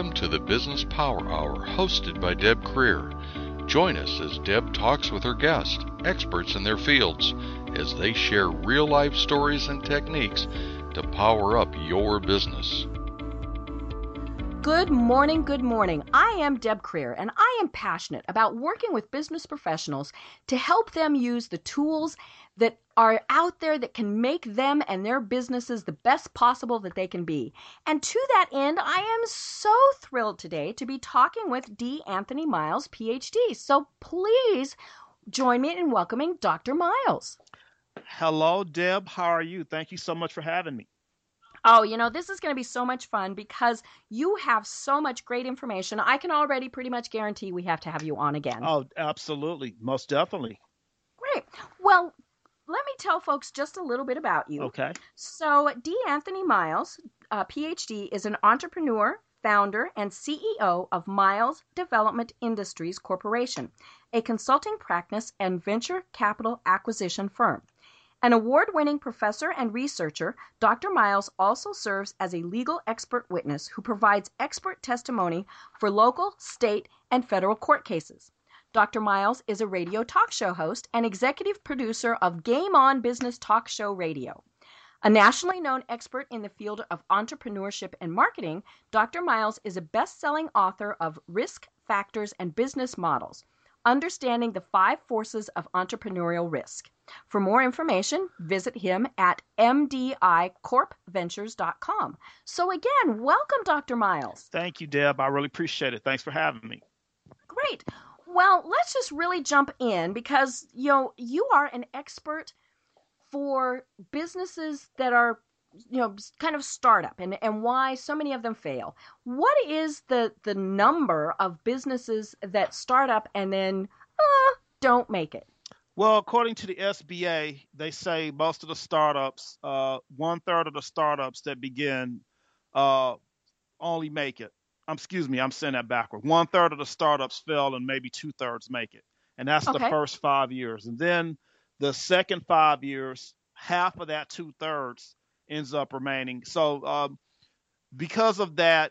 Welcome to the Business Power Hour, hosted by Deb Creer. Join us as Deb talks with her guests, experts in their fields, as they share real-life stories and techniques to power up your business. Good morning, good morning. I am Deb Creer, and I am passionate about working with business professionals to help them use the tools that are out there that can make them and their businesses the best possible that they can be. And to that end, I am so thrilled today to be talking with D. Anthony Miles, PhD. So please join me in welcoming Dr. Miles. Hello, Deb. How are you? Thank you so much for having me. Oh, you know, this is going to be so much fun because you have so much great information. I can already pretty much guarantee we have to have you on again. Oh, absolutely. Most definitely. Great. Well, let me tell folks just a little bit about you. Okay. So D. Anthony Miles, PhD, is an entrepreneur, founder, and CEO of Miles Development Industries Corporation, a consulting practice and venture capital acquisition firm. An award-winning professor and researcher, Dr. Miles also serves as a legal expert witness who provides expert testimony for local, state, and federal court cases. Dr. Miles is a radio talk show host and executive producer of Game On Business Talk Show Radio. A nationally known expert in the field of entrepreneurship and marketing, Dr. Miles is a best-selling author of Risk Factors and Business Models: Understanding the Five Forces of Entrepreneurial Risk. For more information, visit him at mdicorpventures.com. So again, welcome, Dr. Miles. Thank you, Deb. I really appreciate it. Thanks for having me. Great. Well, let's just really jump in because, you know, you are an expert for businesses that are, you know, kind of startup and why so many of them fail. What is the number of businesses that start up and then don't make it? Well, according to the SBA, they say most of the startups, one-third of the startups that begin only make it. I'm saying that backward. One-third of the startups fail and maybe two-thirds make it. And that's okay. The first 5 years. And then the second 5 years, half of that two-thirds ends up remaining. So because of that,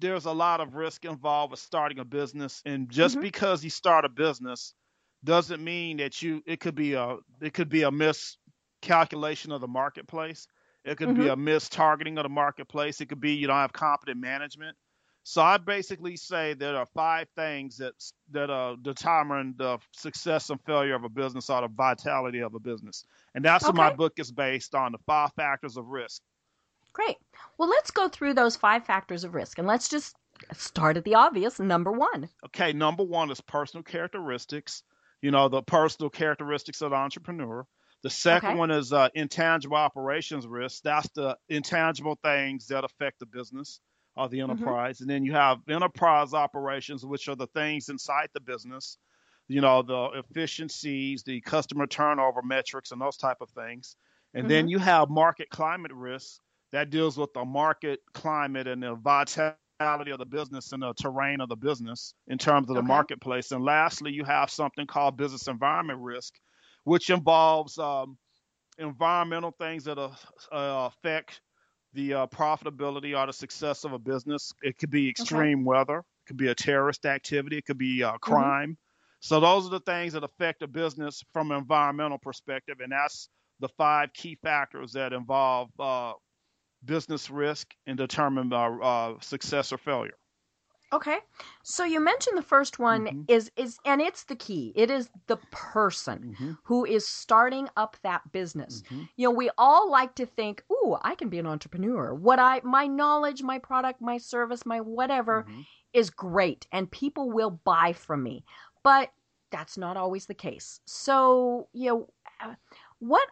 there's a lot of risk involved with starting a business. And just because you start a business doesn't mean that it could be a miscalculation of the marketplace. It could be a mistargeting of the marketplace. It could be you don't have competent management. So I basically say there are five things that determine the success and failure of a business or the vitality of a business. And that's what my book is based on, the 5 factors of risk. Great. Well, let's go through those 5 factors of risk, and let's just start at the obvious, number one. Okay, number one is personal characteristics. You know, the personal characteristics of the entrepreneur. The second one is intangible operations risk. That's the intangible things that affect the business or the enterprise. And then you have enterprise operations, which are the things inside the business, you know, the efficiencies, the customer turnover metrics, and those type of things. And then you have market climate risk. That deals with the market climate and the vitality of the business and the terrain of the business in terms of the marketplace. And lastly, you have something called business environment risk, which involves environmental things that affect the profitability or the success of a business. It could be extreme weather. It could be a terrorist activity. It could be crime. So those are the things that affect a business from an environmental perspective. And that's the 5 key factors that involve business risk and determine success or failure. Okay. So you mentioned the first one is, and it's the key. It is the person who is starting up that business. You know, we all like to think, ooh, I can be an entrepreneur. My knowledge, my product, my service, my whatever is great and people will buy from me. But that's not always the case. So, you know, what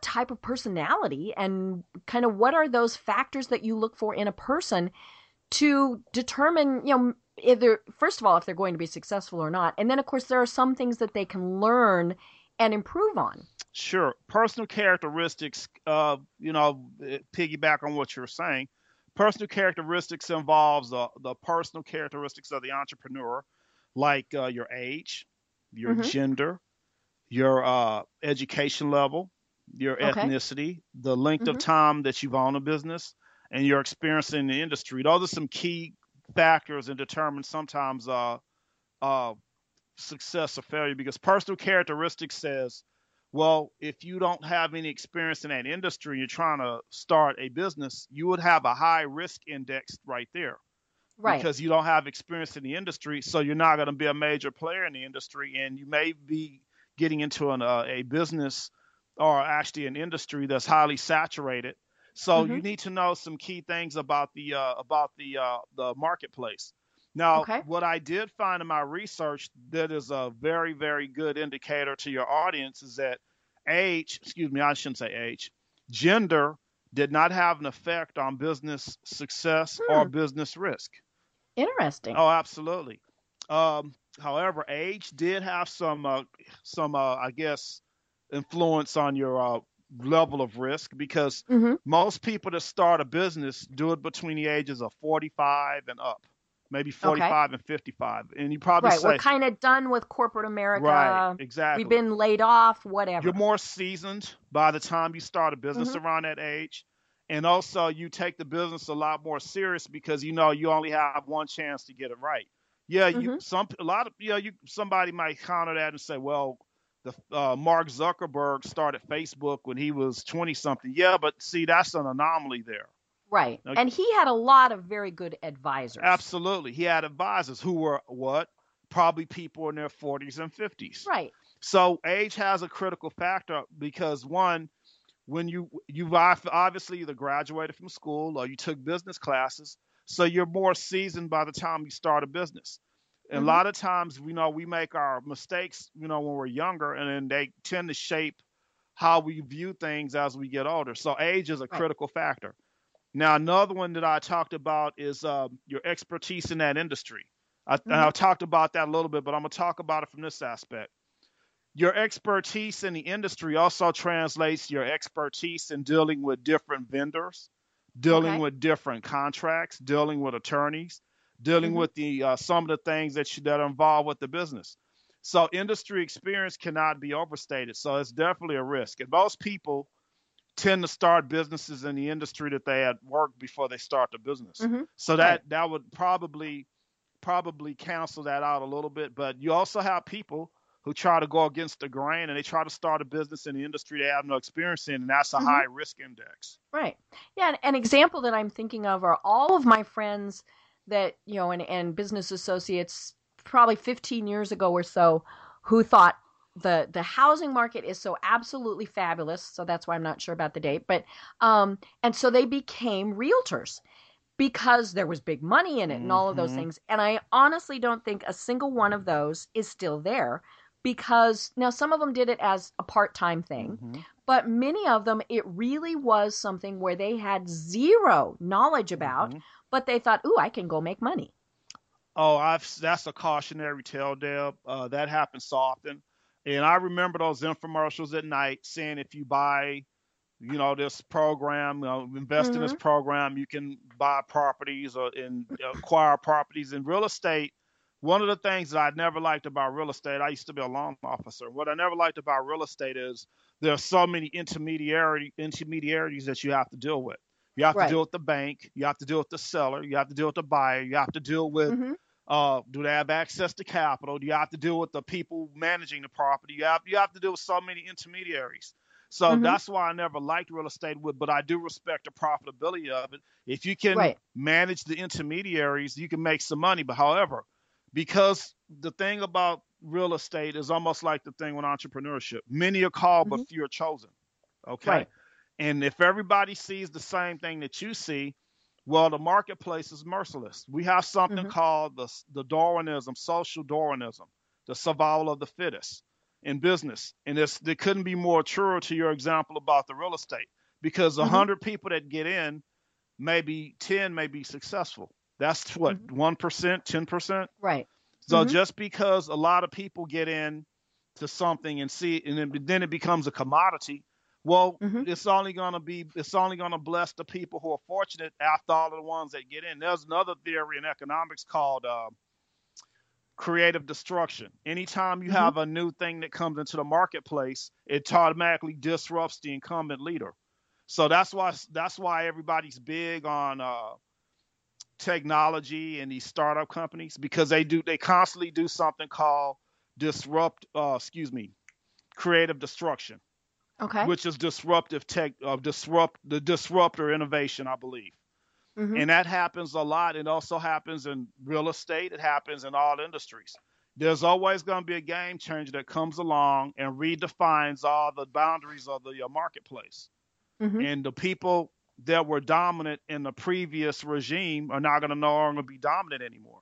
type of personality and kind of what are those factors that you look for in a person to determine, you know, either, first of all, if they're going to be successful or not. And then, of course, there are some things that they can learn and improve on. Sure. Personal characteristics, you know, piggyback on what you're saying. Personal characteristics involves the personal characteristics of the entrepreneur, like your age, your gender, your education level, your ethnicity, the length of time that you've owned a business, and your experience in the industry. Those are some key factors and determine sometimes success or failure, because personal characteristics says, well, if you don't have any experience in that industry, you're trying to start a business, you would have a high risk index right there. Right. Because you don't have experience in the industry, so you're not going to be a major player in the industry, and you may be getting into a business or actually an industry that's highly saturated. So you need to know some key things about the marketplace. Now, what I did find in my research that is a very, very good indicator to your audience is that age, I shouldn't say age, gender did not have an effect on business success or business risk. Interesting. Oh, absolutely. However, age did have some I guess, influence on your level of risk, because most people that start a business do it between the ages of 45 and up. Maybe 45 and 55. And you probably say, we're kind of done with corporate America. Right, exactly. We've been laid off, whatever. You're more seasoned by the time you start a business around that age. And also you take the business a lot more serious, because you know you only have one chance to get it right. Yeah, somebody might counter that and say, well, Mark Zuckerberg started Facebook when he was 20 something. Yeah, but see, that's an anomaly there. Right. Okay. And he had a lot of very good advisors. Absolutely. He had advisors who were probably people in their 40s and 50s. Right. So age has a critical factor, because one, when you've obviously either graduated from school or you took business classes, so you're more seasoned by the time you start a business. And a lot of times, we make our mistakes, when we're younger, and then they tend to shape how we view things as we get older. So age is a critical factor. Now, another one that I talked about is your expertise in that industry. I talked about that a little bit, but I'm going to talk about it from this aspect. Your expertise in the industry also translates your expertise in dealing with different vendors, dealing with different contracts, dealing with attorneys, dealing with the some of the things that are involved with the business. So industry experience cannot be overstated. So it's definitely a risk. And most people tend to start businesses in the industry that they had worked before they start the business. So that would probably cancel that out a little bit. But you also have people who try to go against the grain, and they try to start a business in the industry they have no experience in, and that's a high risk index. Right. Yeah. An example that I'm thinking of are all of my friends that, and business associates probably 15 years ago or so, who thought, the housing market is so absolutely fabulous. So that's why I'm not sure about the date, but, and so they became realtors because there was big money in it and all of those things. And I honestly don't think a single one of those is still there, because now some of them did it as a part-time thing, but many of them, it really was something where they had zero knowledge about, but they thought, ooh, I can go make money. Oh, that's a cautionary tale, Deb. That happens so often. And I remember those infomercials at night saying, if you buy, this program, invest in this program, you can buy properties and acquire properties in real estate. One of the things that I never liked about real estate, I used to be a loan officer. What I never liked about real estate is there are so many intermediaries that you have to deal with. You have to deal with the bank. You have to deal with the seller. You have to deal with the buyer. You have to deal with do they have access to capital? Do you have to deal with the people managing the property? You have to deal with so many intermediaries. So that's why I never liked real estate, but I do respect the profitability of it. If you can manage the intermediaries, you can make some money. But however, because the thing about real estate is almost like the thing with entrepreneurship. Many are called, but few are chosen. Okay. Right. And if everybody sees the same thing that you see, well, the marketplace is merciless. We have something called the Darwinism, social Darwinism, the survival of the fittest in business. And they couldn't be more true to your example about the real estate, because 100 people that get in, maybe 10 may be successful. That's what, 1%, 10%? Right. So just because a lot of people get in to something and then it becomes a commodity, well, it's only going to bless the people who are fortunate after all of the ones that get in. There's another theory in economics called creative destruction. Anytime you have a new thing that comes into the marketplace, it automatically disrupts the incumbent leader. So that's why everybody's big on technology and these startup companies, because they constantly do something called creative destruction. Okay. Which is disruptive tech, the disruptor innovation, I believe. Mm-hmm. And that happens a lot. It also happens in real estate. It happens in all industries. There's always going to be a game changer that comes along and redefines all the boundaries of the marketplace. Mm-hmm. And the people that were dominant in the previous regime are not going to no longer be dominant anymore.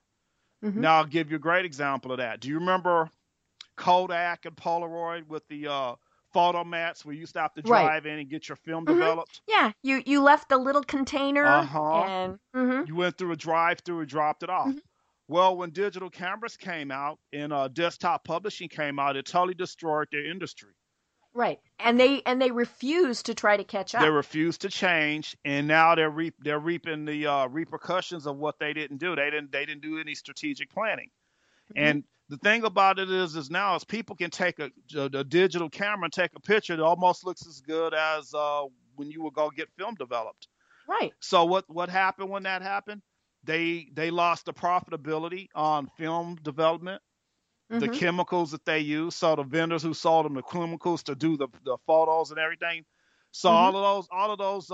Mm-hmm. Now, I'll give you a great example of that. Do you remember Kodak and Polaroid with the photo mats where you used to have to drive in and get your film developed? Yeah, you left the little container and you went through a drive-through and dropped it off. Mm-hmm. Well, when digital cameras came out and desktop publishing came out, it totally destroyed their industry. Right, and they refused to try to catch up. They refused to change, and now they're reaping the repercussions of what they didn't do. They didn't do any strategic planning. Mm-hmm. And the thing about it is now is people can take a digital camera and take a picture that almost looks as good as when you would go get film developed. Right. So what happened when that happened? They lost the profitability on film development, the chemicals that they used. So the vendors who sold them the chemicals to do the photos and everything. So all of those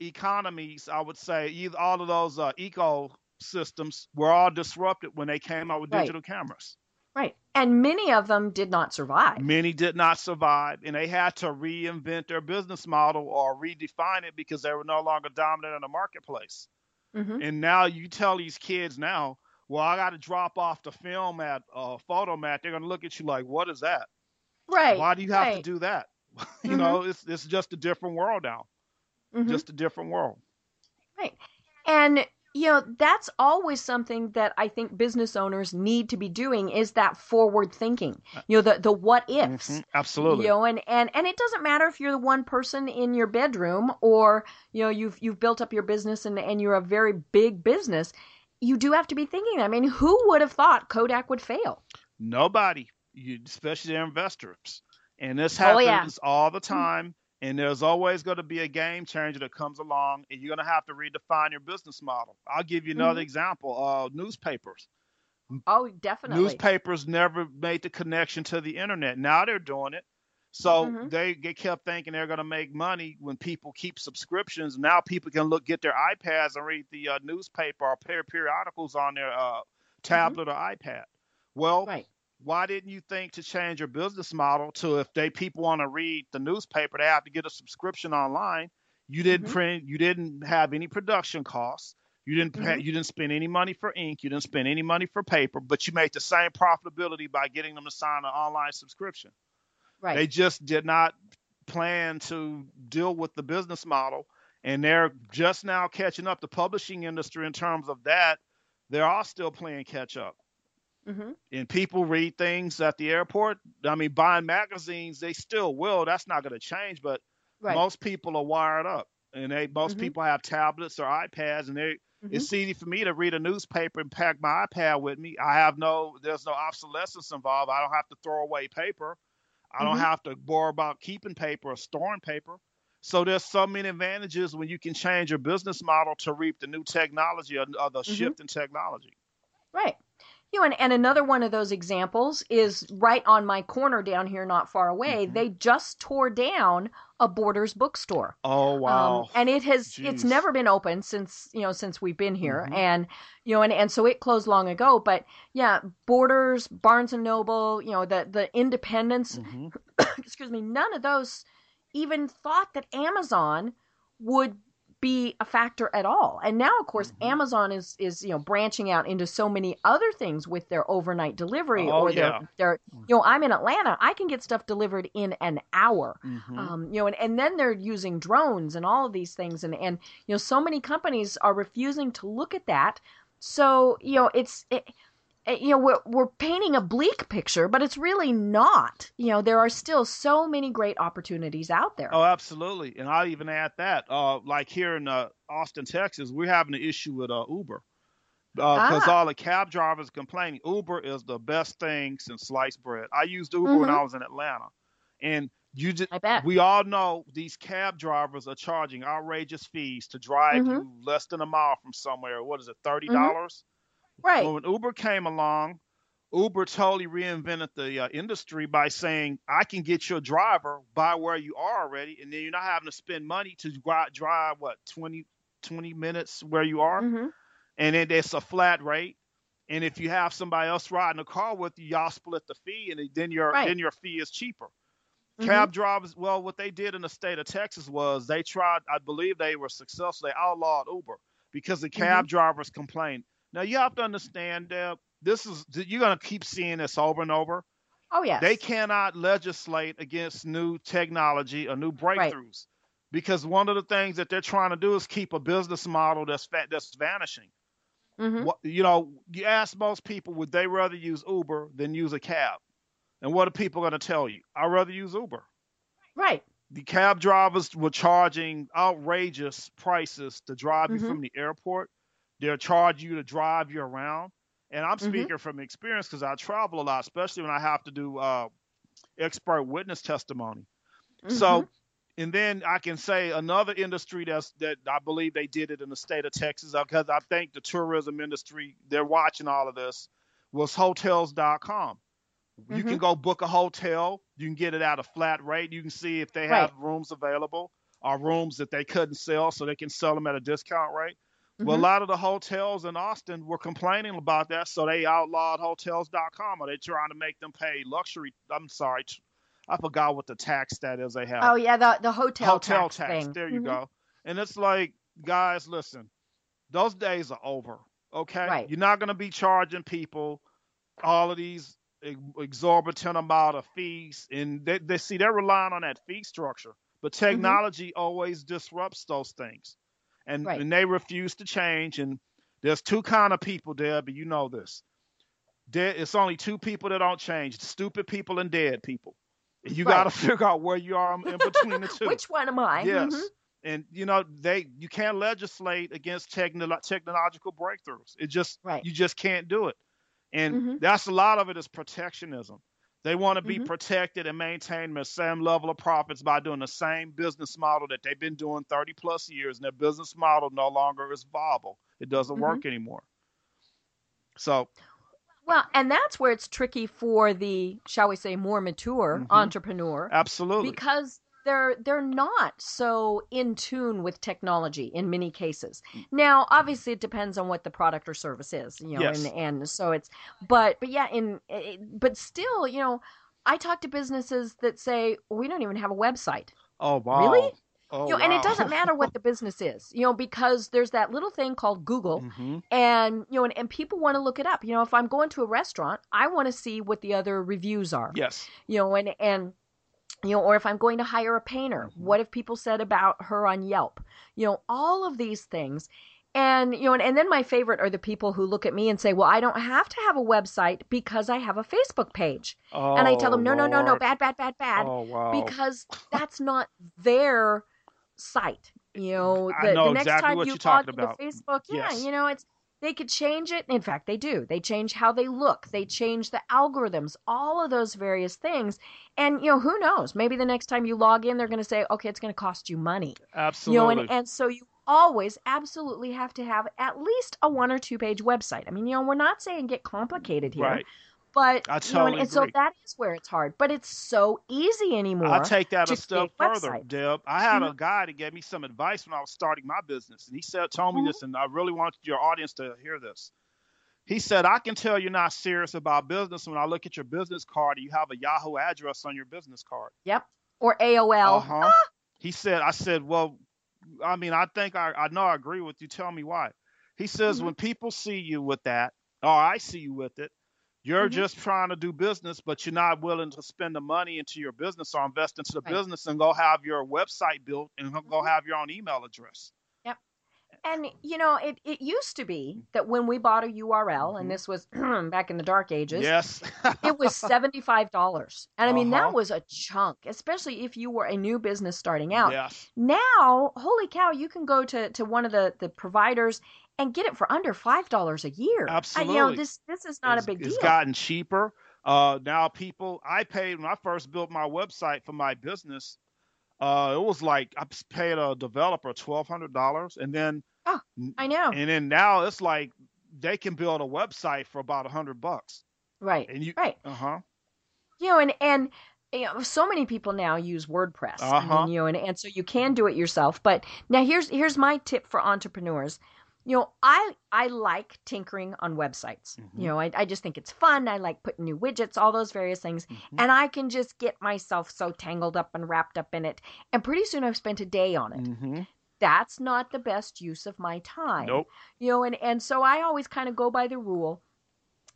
economies, I would say, all of those ecosystems were all disrupted when they came out with digital cameras. Right. And many of them did not survive. Many did not survive, and they had to reinvent their business model or redefine it because they were no longer dominant in the marketplace. Mm-hmm. And now you tell these kids now, well, I got to drop off the film at a photo mat. They're going to look at you like, what is that? Right. Why do you have to do that? You know, it's just a different world now. Mm-hmm. Just a different world. Right. And you know, that's always something that I think business owners need to be doing is that forward thinking, you know, the what ifs. Mm-hmm. Absolutely. You know, and it doesn't matter if you're the one person in your bedroom or, you know, you've built up your business and you're a very big business. You do have to be thinking. I mean, who would have thought Kodak would fail? Nobody, especially their investors. And this happens all the time. Mm-hmm. And there's always going to be a game changer that comes along, and you're going to have to redefine your business model. I'll give you another example, newspapers. Oh, definitely. Newspapers never made the connection to the internet. Now they're doing it. So they kept thinking they're going to make money when people keep subscriptions. Now people can get their iPads and read the newspaper or periodicals on their tablet or iPad. Well, why didn't you think to change your business model to if people want to read the newspaper, they have to get a subscription online? You didn't print. You didn't have any production costs. You didn't you didn't spend any money for ink. You didn't spend any money for paper, but you made the same profitability by getting them to sign an online subscription. Right. They just did not plan to deal with the business model, and they're just now catching up. The publishing industry in terms of that, they are still playing catch up. Mm-hmm. And people read things at the airport. I mean, buying magazines, they still will. That's not going to change. But most people are wired up, and most people have tablets or iPads, and it's easy for me to read a newspaper and pack my iPad with me. There's no obsolescence involved. I don't have to throw away paper. I don't have to worry about keeping paper or storing paper. So there's so many advantages when you can change your business model to reap the new technology or the shift in technology. Right. You know, and another one of those examples is right on my corner down here, not far away. They just tore down a Borders bookstore. Oh, wow. And it's never been open since we've been here. And, you know, and so it closed long ago. But yeah, Borders, Barnes and Noble, you know, the independents, excuse me, none of those even thought that Amazon would be a factor at all. And now, of course, Amazon is you know, branching out into so many other things with their overnight delivery their you know, I'm in Atlanta, I can get stuff delivered in an hour. You know, and then they're using drones and all of these things, and you know, so many companies are refusing to look at that. So, you know, you know, we're painting a bleak picture, but it's really not. You know, there are still so many great opportunities out there. Oh, absolutely. And I'll even add that, like here in Austin, Texas, we're having an issue with Uber because all the cab drivers complaining. Uber is the best thing since sliced bread. I used Uber when I was in Atlanta. And I bet. We all know these cab drivers are charging outrageous fees to drive you less than a mile from somewhere. What is it, $30? Right. Well, when Uber came along, Uber totally reinvented the industry by saying, I can get your driver by where you are already, and then you're not having to spend money to drive, 20 minutes where you are? And then it's a flat rate. And if you have somebody else riding a car with you, y'all split the fee, and then your fee is cheaper. Cab drivers, well, what they did in the state of Texas was they tried, I believe they were successful, they outlawed Uber because the cab drivers complained. Now, you have to understand that you're going to keep seeing this over and over. Oh, yes. They cannot legislate against new technology or new breakthroughs because one of the things that they're trying to do is keep a business model that's vanishing. You ask most people, would they rather use Uber than use a cab? And what are people going to tell you? I'd rather use Uber. Right. The cab drivers were charging outrageous prices to drive you from the airport. They'll charge you to drive you around. And I'm speaking from experience because I travel a lot, especially when I have to do expert witness testimony. So, and then I can say another industry that I believe they did it in the state of Texas, because I think the tourism industry, they're watching all of this, was hotels.com. You can go book a hotel. You can get it at a flat rate. You can see if they have rooms available or rooms that they couldn't sell, so they can sell them at a discount rate. Well, a lot of the hotels in Austin were complaining about that, so they outlawed hotels.com, or they're trying to make them pay luxury. I'm sorry, I forgot what the tax that is they have. Oh, yeah, the hotel tax thing. There you go. And it's like, guys, listen, those days are over, okay? Right. You're not going to be charging people all of these exorbitant amount of fees, and they're relying on that fee structure, but technology always disrupts those things, and they refuse to change. And there's two kind of people, Deb, but you know this, it's only two people that don't change: stupid people and dead people. You got to figure out where you are in between the two. Which one am I? Yes. And you can't legislate against technological breakthroughs. It just you just can't do it. And that's a lot of it is protectionism. They want to be protected and maintain the same level of profits by doing the same business model that they've been doing 30 plus years. And their business model no longer is viable. It doesn't work anymore. So. Well, and that's where it's tricky for the, shall we say, more mature entrepreneur. Absolutely. Because they're not so in tune with technology in many cases. Now, obviously it depends on what the product or service is, yes. and so it's, but still, I talk to businesses that say, we don't even have a website. Oh, wow. Really? Oh, wow. And it doesn't matter what the business is, because there's that little thing called Google and, and people want to look it up. If I'm going to a restaurant, I want to see what the other reviews are. Yes. Or if I'm going to hire a painter, what have people said about her on Yelp? All of these things. And, and then my favorite are the people who look at me and say, well, I don't have to have a website because I have a Facebook page. Oh, and I tell them, no, bad. Oh, wow. Because that's not their site. I know the next exactly time you talk about Facebook, yes. They could change it. In fact, they do. They change how they look. They change the algorithms, all of those various things. And, who knows? Maybe the next time you log in, they're going to say, okay, it's going to cost you money. Absolutely. And so you always absolutely have to have at least a 1 or 2 page website. I mean, we're not saying get complicated here. Right. But I totally and so that is where it's hard. But it's so easy anymore. I'll take that a step further, Deb. I had a guy that gave me some advice when I was starting my business. And he told me this, and I really want your audience to hear this. He said, I can tell you're not serious about business when I look at your business card and you have a Yahoo address on your business card. Yep. Or AOL. Uh-huh. Ah! He said, well, I think I know I agree with you. Tell me why. He says, when people see you with that, or I see you with it, you're just trying to do business, but you're not willing to spend the money into your business or invest into the business and go have your website built and go have your own email address. Yep. And, it used to be that when we bought a URL, and this was back in the dark ages, yes. it was $75. And, that was a chunk, especially if you were a new business starting out. Yes. Now, holy cow, you can go to one of the providers and get it for under $5 a year. Absolutely. This is not a big deal. It's gotten cheaper. Now people, I paid when I first built my website for my business. It was like I paid a developer $1,200, and then I know. And then now it's like they can build a website for about $100. Right. And you, right. You know, and you know, so many people now use WordPress. I mean, you know, and so you can do it yourself. But now here's my tip for entrepreneurs. You know, I like tinkering on websites. Mm-hmm. You know, I just think it's fun. I like putting new widgets, all those various things. Mm-hmm. And I can just get myself so tangled up and wrapped up in it. And pretty soon I've spent a day on it. Mm-hmm. That's not the best use of my time. Nope. You know, and so I always kind of go by the rule.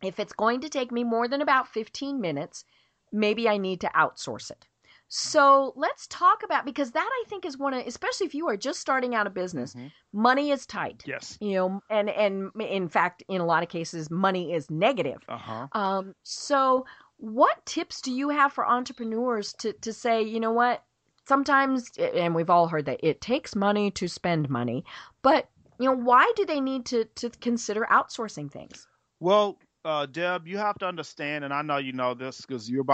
If it's going to take me more than about 15 minutes, maybe I need to outsource it. So let's talk about, because that I think is one of, especially if you are just starting out a business, mm-hmm. money is tight. Yes. You know, and in fact, in a lot of cases, money is negative. So what tips do you have for entrepreneurs to say, you know what, sometimes, and we've all heard that it takes money to spend money, but you know, why do they need to consider outsourcing things? Well, Deb, you have to understand, and I know you know this because you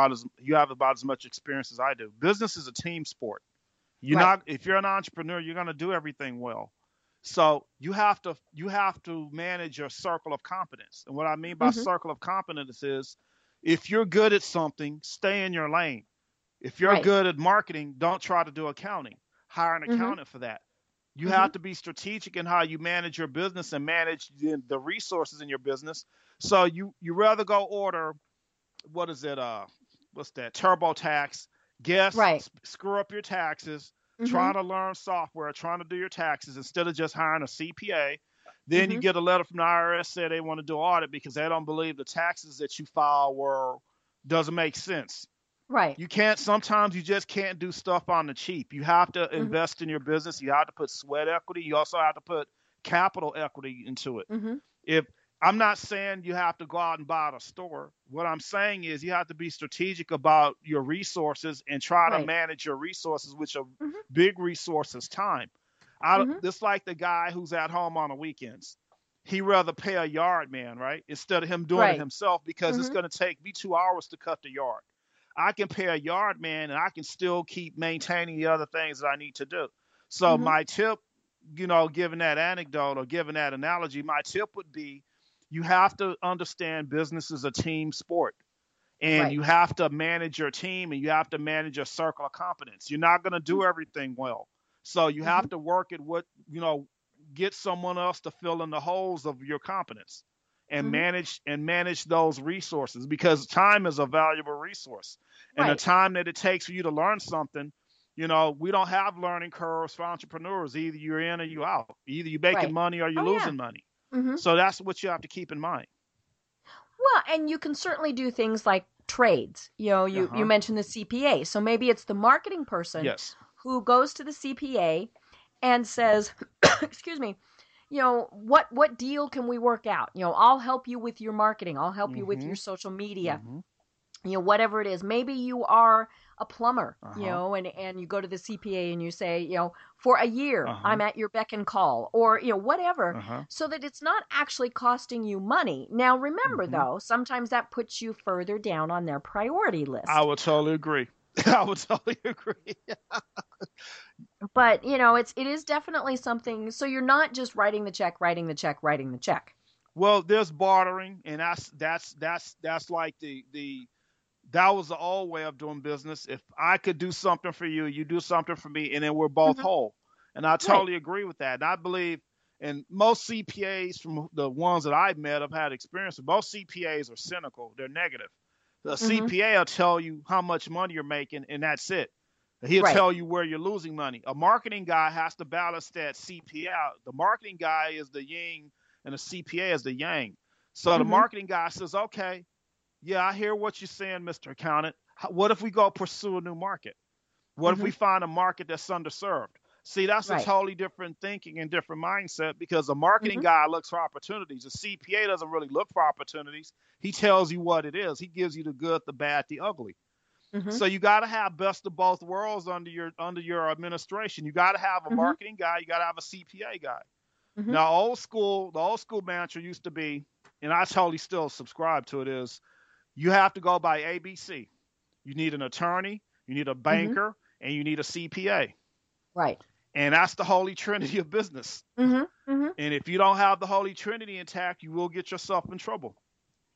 have about as much experience as I do. Business is a team sport. You're right. If you're an entrepreneur, you're going to do everything well. So you have to manage your circle of competence. And what I mean by mm-hmm. circle of competence is, if you're good at something, stay in your lane. If you're right. good at marketing, don't try to do accounting. Hire an accountant mm-hmm. for that. You mm-hmm. have to be strategic in how you manage your business and manage the resources in your business. So you rather go order, TurboTax, guess, right. Screw up your taxes, mm-hmm. try to learn software, trying to do your taxes instead of just hiring a CPA. Then mm-hmm. you get a letter from the IRS saying they want to do audit because they don't believe the taxes that you filed doesn't make sense. Right. Sometimes you just can't do stuff on the cheap. You have to mm-hmm. invest in your business. You have to put sweat equity. You also have to put capital equity into it. Mm-hmm. If I'm not saying you have to go out and buy at a store. What I'm saying is you have to be strategic about your resources and try right. to manage your resources, which are mm-hmm. big resources, time. Mm-hmm. It's like the guy who's at home on the weekends. He'd rather pay a yard man, right? Instead of him doing right. it himself, because mm-hmm. it's going to take me 2 hours to cut the yard. I can pay a yard man and I can still keep maintaining the other things that I need to do. So mm-hmm. my tip, you know, given that anecdote or given that analogy, my tip would be, you have to understand business is a team sport, and right. you have to manage your team, and you have to manage your circle of competence. You're not going to do everything well. So you mm-hmm. have to work at get someone else to fill in the holes of your competence and mm-hmm. manage those resources, because time is a valuable resource. And right. the time that it takes for you to learn something, you know, we don't have learning curves for entrepreneurs. Either you're in or you're out. Either you're making right. money or you're losing yeah. money. Mm-hmm. So that's what you have to keep in mind. Well, and you can certainly do things like trades. You know, you mentioned the CPA. So maybe it's the marketing person yes. who goes to the CPA and says, excuse me, you know, what deal can we work out? You know, I'll help you with your marketing. I'll help mm-hmm. you with your social media. Mm-hmm. You know, whatever it is. Maybe you are a plumber, uh-huh. you know, and you go to the CPA and you say, you know, for a year, uh-huh. I'm at your beck and call, or, you know, whatever, uh-huh. so that it's not actually costing you money. Now, remember, mm-hmm. though, sometimes that puts you further down on their priority list. I would totally agree. But, you know, it is definitely something. So you're not just writing the check. Well, there's bartering, and that's like the that was the old way of doing business. If I could do something for you, you do something for me, and then we're both mm-hmm. whole. And I totally right. agree with that. And I believe, and most CPAs, from the ones that I've met, I've had experience with, most CPAs are cynical. They're negative. The mm-hmm. CPA will tell you how much money you're making, and that's it. He'll right. tell you where you're losing money. A marketing guy has to balance that CPA out. The marketing guy is the yin, and the CPA is the yang. So mm-hmm. the marketing guy says, okay, yeah, I hear what you're saying, Mr. Accountant. What if we go pursue a new market? What mm-hmm. if we find a market that's underserved? See, that's right. a totally different thinking and different mindset, because the marketing mm-hmm. guy looks for opportunities. The CPA doesn't really look for opportunities. He tells you what it is. He gives you the good, the bad, the ugly. Mm-hmm. So you got to have best of both worlds under your administration. You got to have a mm-hmm. marketing guy. You got to have a CPA guy. Mm-hmm. Now, the old school mantra used to be, and I totally still subscribe to it, is you have to go by ABC. You need an attorney, you need a banker, and you need a CPA. Right. And that's the holy trinity of business. And if you don't have the holy trinity intact, you will get yourself in trouble.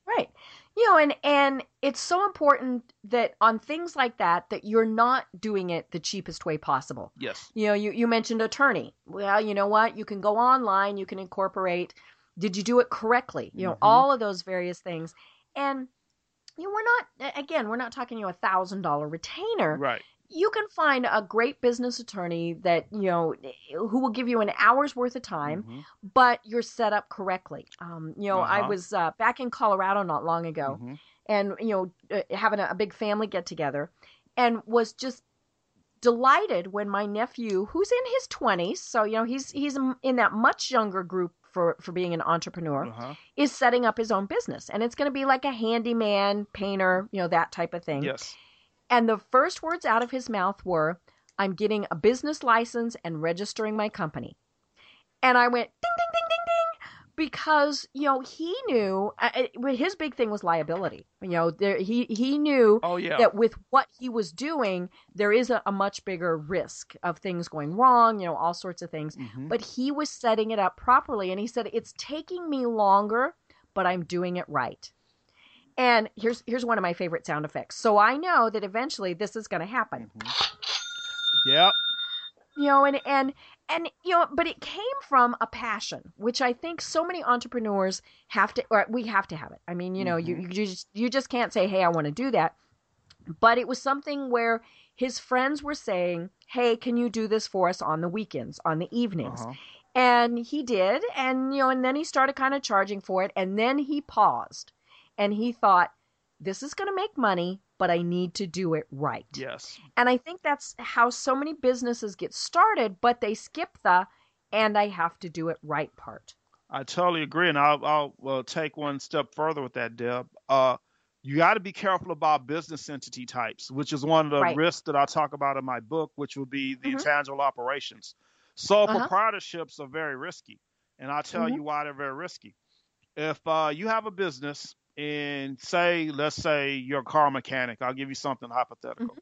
Right. You know, and it's so important that on things like that, that you're not doing it the cheapest way possible. Yes. You know, you mentioned attorney. Well, you know what? You can go online. You can incorporate. Did you do it correctly? You know, all of those various things. And you know, we're not talking, you know, $1,000 retainer. Right. You can find a great business attorney that, you know, who will give you an hour's worth of time, but you're set up correctly. You know, I was back in Colorado not long ago and, you know, having a big family get together, and was just delighted when my nephew, who's in his 20s, so, you know, he's in that much younger group for being an entrepreneur, is setting up his own business. And it's going to be like a handyman, painter, you know, that type of thing. Yes. And the first words out of his mouth were, "I'm getting a business license and registering my company." And I went, ding, ding, ding, ding, ding, because, you know, he knew, his big thing was liability. You know, he knew that with what he was doing, there is a much bigger risk of things going wrong, you know, all sorts of things. But he was setting it up properly. And he said, "It's taking me longer, but I'm doing it right." And here's one of my favorite sound effects. So I know that eventually this is going to happen. Yep. You know, and you know, but it came from a passion, which I think so many entrepreneurs have to, or we have to have it. I mean, you know, you just can't say, "Hey, I want to do that." But it was something where his friends were saying, "Hey, can you do this for us on the weekends, on the evenings?" And he did, and you know, and then he started kind of charging for it, and then he paused. And he thought, "This is going to make money, but I need to do it right." Yes. And I think that's how so many businesses get started, but they skip the "and I have to do it right" part. I totally agree. And I'll take one step further with that, Deb. You got to be careful about business entity types, which is one of the risks that I talk about in my book, which will be the intangible operations. Sole proprietorships are very risky. And I'll tell you why they're very risky. If you have a business, and let's say you're a car mechanic. I'll give you something hypothetical.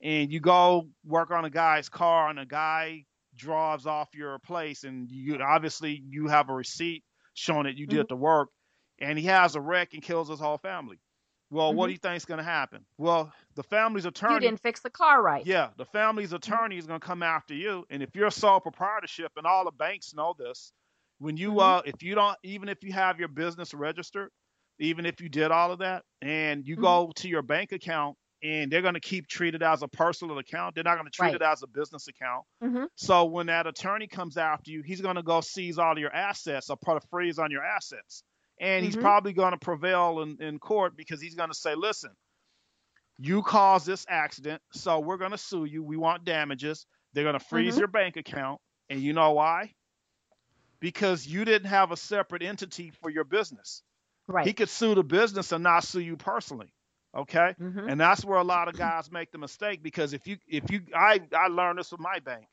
And you go work on a guy's car, and a guy drives off your place, and you obviously you have a receipt showing that you did the work, and he has a wreck and kills his whole family. Well, what do you think is going to happen? Well, the family's attorney. You didn't fix the car right. Yeah, the family's attorney is going to come after you, and if you're sole proprietorship, and all the banks know this, when you if you don't, even if you have your business registered, even if you did all of that, and you go to your bank account, and they're going to keep treat it as a personal account. They're not going to treat it as a business account. So when that attorney comes after you, he's going to go seize all of your assets or put a freeze on your assets. And he's probably going to prevail in court, because he's going to say, "Listen, you caused this accident, so we're going to sue you. We want damages." They're going to freeze your bank account. And you know why? Because you didn't have a separate entity for your business. Right. He could sue the business and not sue you personally. Okay. And that's where a lot of guys make the mistake, because I learned this with my bank.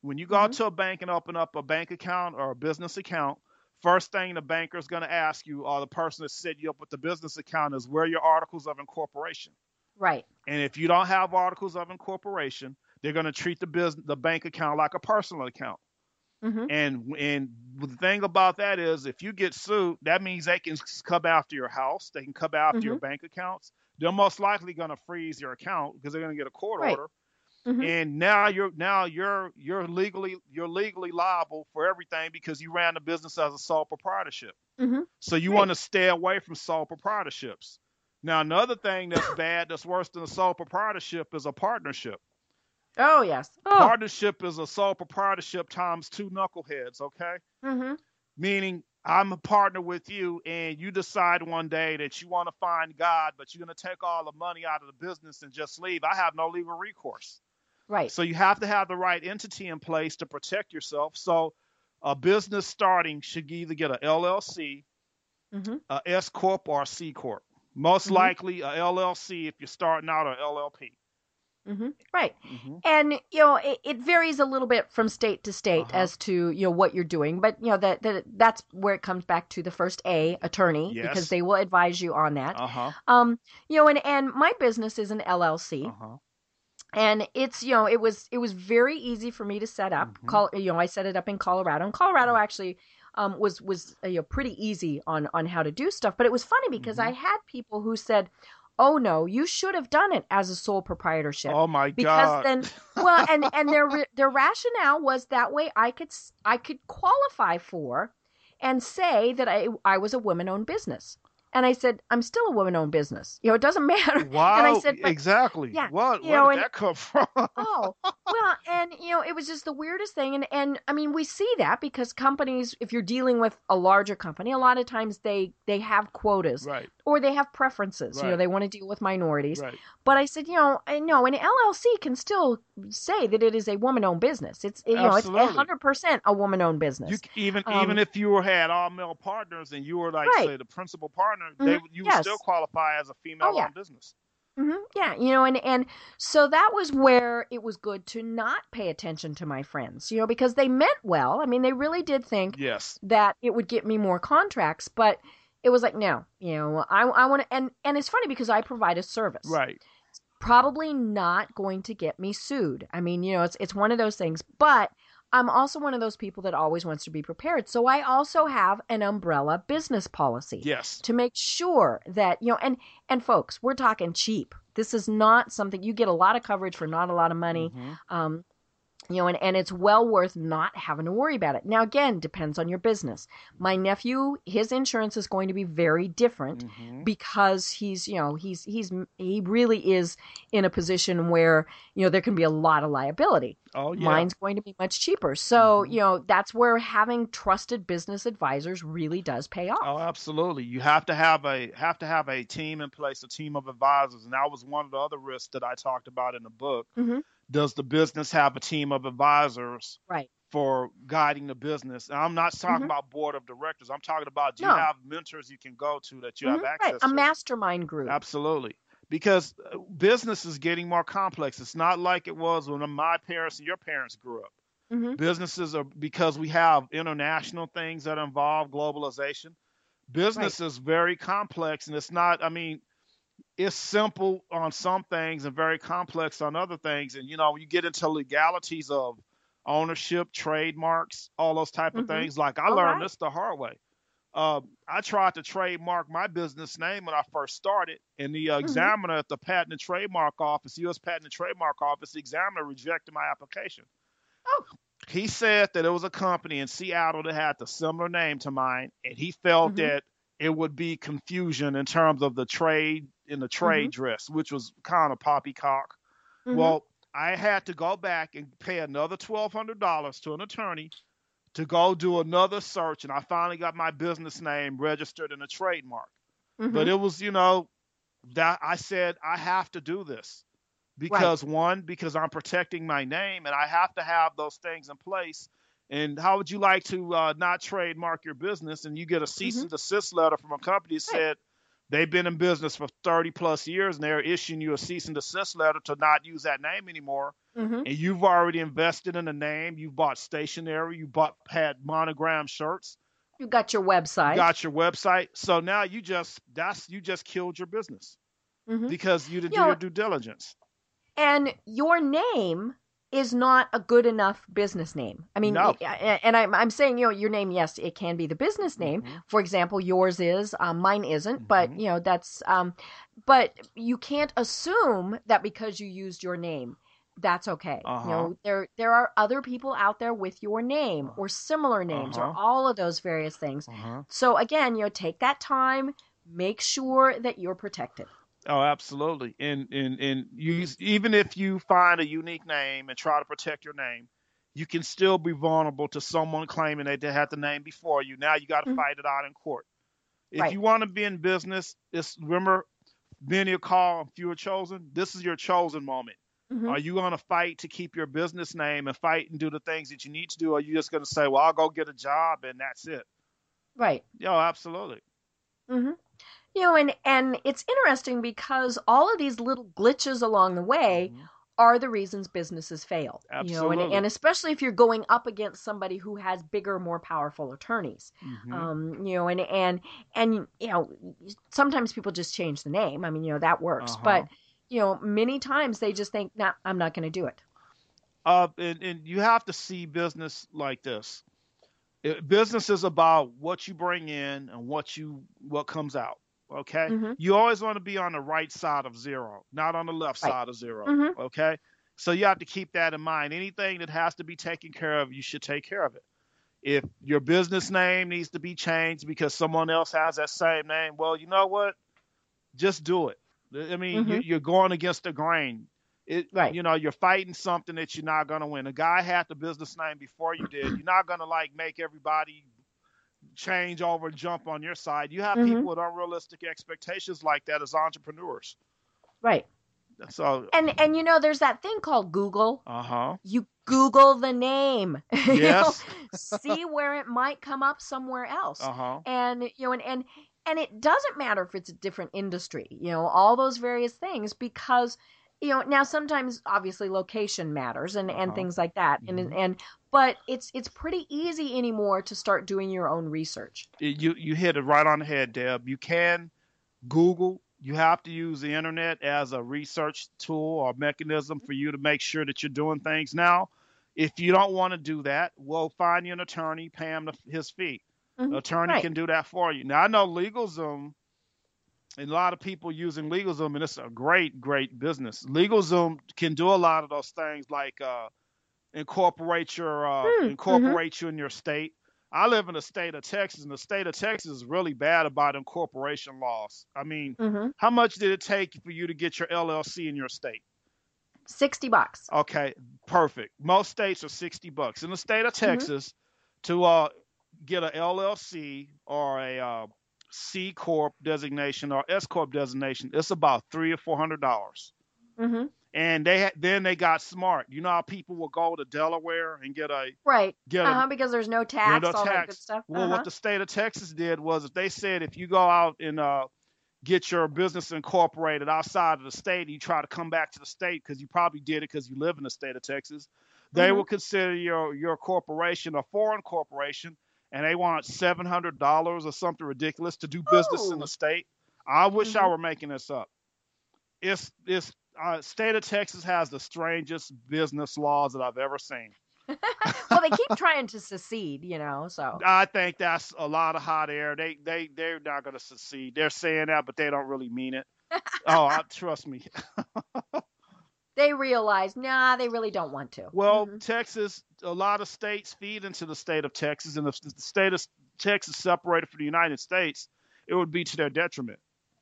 When you go to a bank and open up a bank account or a business account, first thing the banker is going to ask you, or the person that set you up with the business account, is where your articles of incorporation. Right. And if you don't have articles of incorporation, they're going to treat the bank account like a personal account. And the thing about that is, if you get sued, that means they can come after your house. They can come after your bank accounts. They're most likely going to freeze your account, because they're going to get a court order. And now you're legally liable for everything, because you ran the business as a sole proprietorship. So you want to stay away from sole proprietorships. Now, another thing that's bad, that's worse than a sole proprietorship, is a partnership. Oh, yes. Oh. Partnership is a sole proprietorship times two knuckleheads, okay? Meaning, I'm a partner with you, and you decide one day that you want to find God, but you're going to take all the money out of the business and just leave. I have no legal recourse. Right. So you have to have the right entity in place to protect yourself. So a business starting should either get an LLC, a S Corp, or a C Corp. Most likely, a LLC if you're starting out, or LLP. Mm-hmm. Right. Mm-hmm. And, you know, it varies a little bit from state to state as to, you know, what you're doing. But, you know, that's where it comes back to the first A, attorney, because they will advise you on that. You know, and my business is an LLC. And it's, you know, it was very easy for me to set up. You know, I set it up in Colorado. And Colorado actually was you know, pretty easy on how to do stuff. But it was funny because I had people who said, oh no, you should have done it as a sole proprietorship. Oh my God. Because then, well, and their rationale was that way I could qualify for and say that I was a woman-owned business. And I said, I'm still a woman-owned business. You know, it doesn't matter. Wow, and I said, exactly. Yeah, where did that come from? Oh, well, and, you know, it was just the weirdest thing. And I mean, we see that because companies, if you're dealing with a larger company, a lot of times they have quotas. Right. Or they have preferences. Right. You know, they want to deal with minorities. Right. But I said, you know, no, an LLC can still say that it is a woman-owned business. It's, you know, it's 100% a woman-owned business. You, even if you had all male partners and you were like, say, the principal partner, you would still qualify as a female-owned business. Mm-hmm. Yeah, you know, and so that was where it was good to not pay attention to my friends, you know, because they meant well. I mean, they really did think that it would get me more contracts, but it was like, no, you know, I want to, and it's funny because I provide a service. Right. It's probably not going to get me sued. I mean, you know, it's one of those things, but I'm also one of those people that always wants to be prepared. So I also have an umbrella business policy. Yes. To make sure that, you know, and folks, we're talking cheap. This is not something, you get a lot of coverage for not a lot of money. You know, and it's well worth not having to worry about it. Now, again, depends on your business. My nephew, his insurance is going to be very different because he's, you know, he really is in a position where, you know, there can be a lot of liability. Oh, yeah. Mine's going to be much cheaper. So, you know, that's where having trusted business advisors really does pay off. Oh, absolutely. You have to have a team in place, a team of advisors. And that was one of the other risks that I talked about in the book. Does the business have a team of advisors for guiding the business? And I'm not talking about board of directors. I'm talking about do you have mentors you can go to that you have access to? A mastermind group. Absolutely. Because business is getting more complex. It's not like it was when my parents and your parents grew up. Businesses are, because we have international things that involve globalization. Business is very complex, and it's not, I mean, it's simple on some things and very complex on other things. And, you know, you get into legalities of ownership, trademarks, all those type of things. Like I learned this the hard way. I tried to trademark my business name when I first started, and the examiner at the Patent and Trademark Office, U.S. Patent and Trademark Office, the examiner rejected my application. Oh. He said that it was a company in Seattle that had the similar name to mine, and he felt that it would be confusion in terms of the trade in the trade dress, which was kind of poppycock. Well, I had to go back and pay another $1,200 to an attorney to go do another search. And I finally got my business name registered in a trademark. But it was, you know, that I said, I have to do this because one, because I'm protecting my name and I have to have those things in place. And how would you like to not trademark your business? And you get a cease and desist letter from a company that said, they've been in business for 30 plus years and they're issuing you a cease and desist letter to not use that name anymore. And you've already invested in a name. You've bought stationery. You had monogram shirts. You got your website. So now you just killed your business because you didn't do your due diligence. And your name is not a good enough business name. I mean, and I'm saying, you know, your name, yes, it can be the business name. For example, yours is, mine isn't, but you know, that's, but you can't assume that because you used your name, that's okay. You know, there are other people out there with your name or similar names or all of those various things. So again, you know, take that time, make sure that you're protected. Oh, absolutely. And you, even if you find a unique name and try to protect your name, you can still be vulnerable to someone claiming that they had the name before you. Now you got to fight it out in court. If you want to be in business, remember, many are called, few are chosen. This is your chosen moment. Are you going to fight to keep your business name and fight and do the things that you need to do? Or are you just going to say, well, I'll go get a job and that's it? Right. Yeah, absolutely. You know, and it's interesting because all of these little glitches along the way are the reasons businesses fail. Absolutely. You know, and especially if you're going up against somebody who has bigger, more powerful attorneys. Mm-hmm. You know, and you know, sometimes people just change the name. I mean, you know, that works. Uh-huh. But you know, many times they just think, "Nah, I'm not going to do it." And you have to see business like this. Business is about what you bring in and what comes out. Okay. Mm-hmm. You always want to be on the right side of zero, not on the left side of zero. Mm-hmm. Okay. So you have to keep that in mind. Anything that has to be taken care of, you should take care of it. If your business name needs to be changed because someone else has that same name, well, you know what? Just do it. I mean, mm-hmm. you're going against the grain. You know, you're fighting something that you're not going to win. A guy had the business name before you did. You're not going to like make everybody change over and jump on your side. You have mm-hmm. people with unrealistic expectations like that as entrepreneurs. Right. So and you know, there's that thing called Google. Uh-huh. You Google the name. Yes. You know, see where it might come up somewhere else. Uh-huh. And you know, and it doesn't matter if it's a different industry, you know, all those various things, because you know, now sometimes obviously location matters and things like that. Mm-hmm. But it's pretty easy anymore to start doing your own research. You hit it right on the head, Deb. You can Google. You have to use the internet as a research tool or mechanism for you to make sure that you're doing things. Now, if you don't want to do that, well, find you an attorney, pay him his fee. Mm-hmm. The attorney can do that for you. Now, I know LegalZoom, and a lot of people using LegalZoom, and it's a great, great business. LegalZoom can do a lot of those things, like incorporate mm-hmm. you in your state. I live in the state of Texas, and the state of Texas is really bad about incorporation laws. I mean, mm-hmm. how much did it take for you to get your LLC in your state? $60. Okay, perfect. Most states are $60. In the state of Texas, mm-hmm. to get an LLC or a C Corp designation or S Corp designation, it's about $300 or $400. Mm-hmm. And then they got smart. You know how people will go to Delaware and get a because there's no tax, all that good stuff. Well, what the state of Texas did was, if they said, if you go out and get your business incorporated outside of the state, and you try to come back to the state because you probably did it because you live in the state of Texas, they mm-hmm. will consider your corporation a foreign corporation, and they want $700 or something ridiculous to do business in the state. I wish mm-hmm. I were making this up. It's state of Texas has the strangest business laws that I've ever seen. Well, they keep trying to secede, you know, so. I think that's a lot of hot air. They're not going to secede. They're saying that, but they don't really mean it. Trust me. They realize, they really don't want to. Well, mm-hmm. Texas, a lot of states feed into the state of Texas, and if the state of Texas separated from the United States, it would be to their detriment.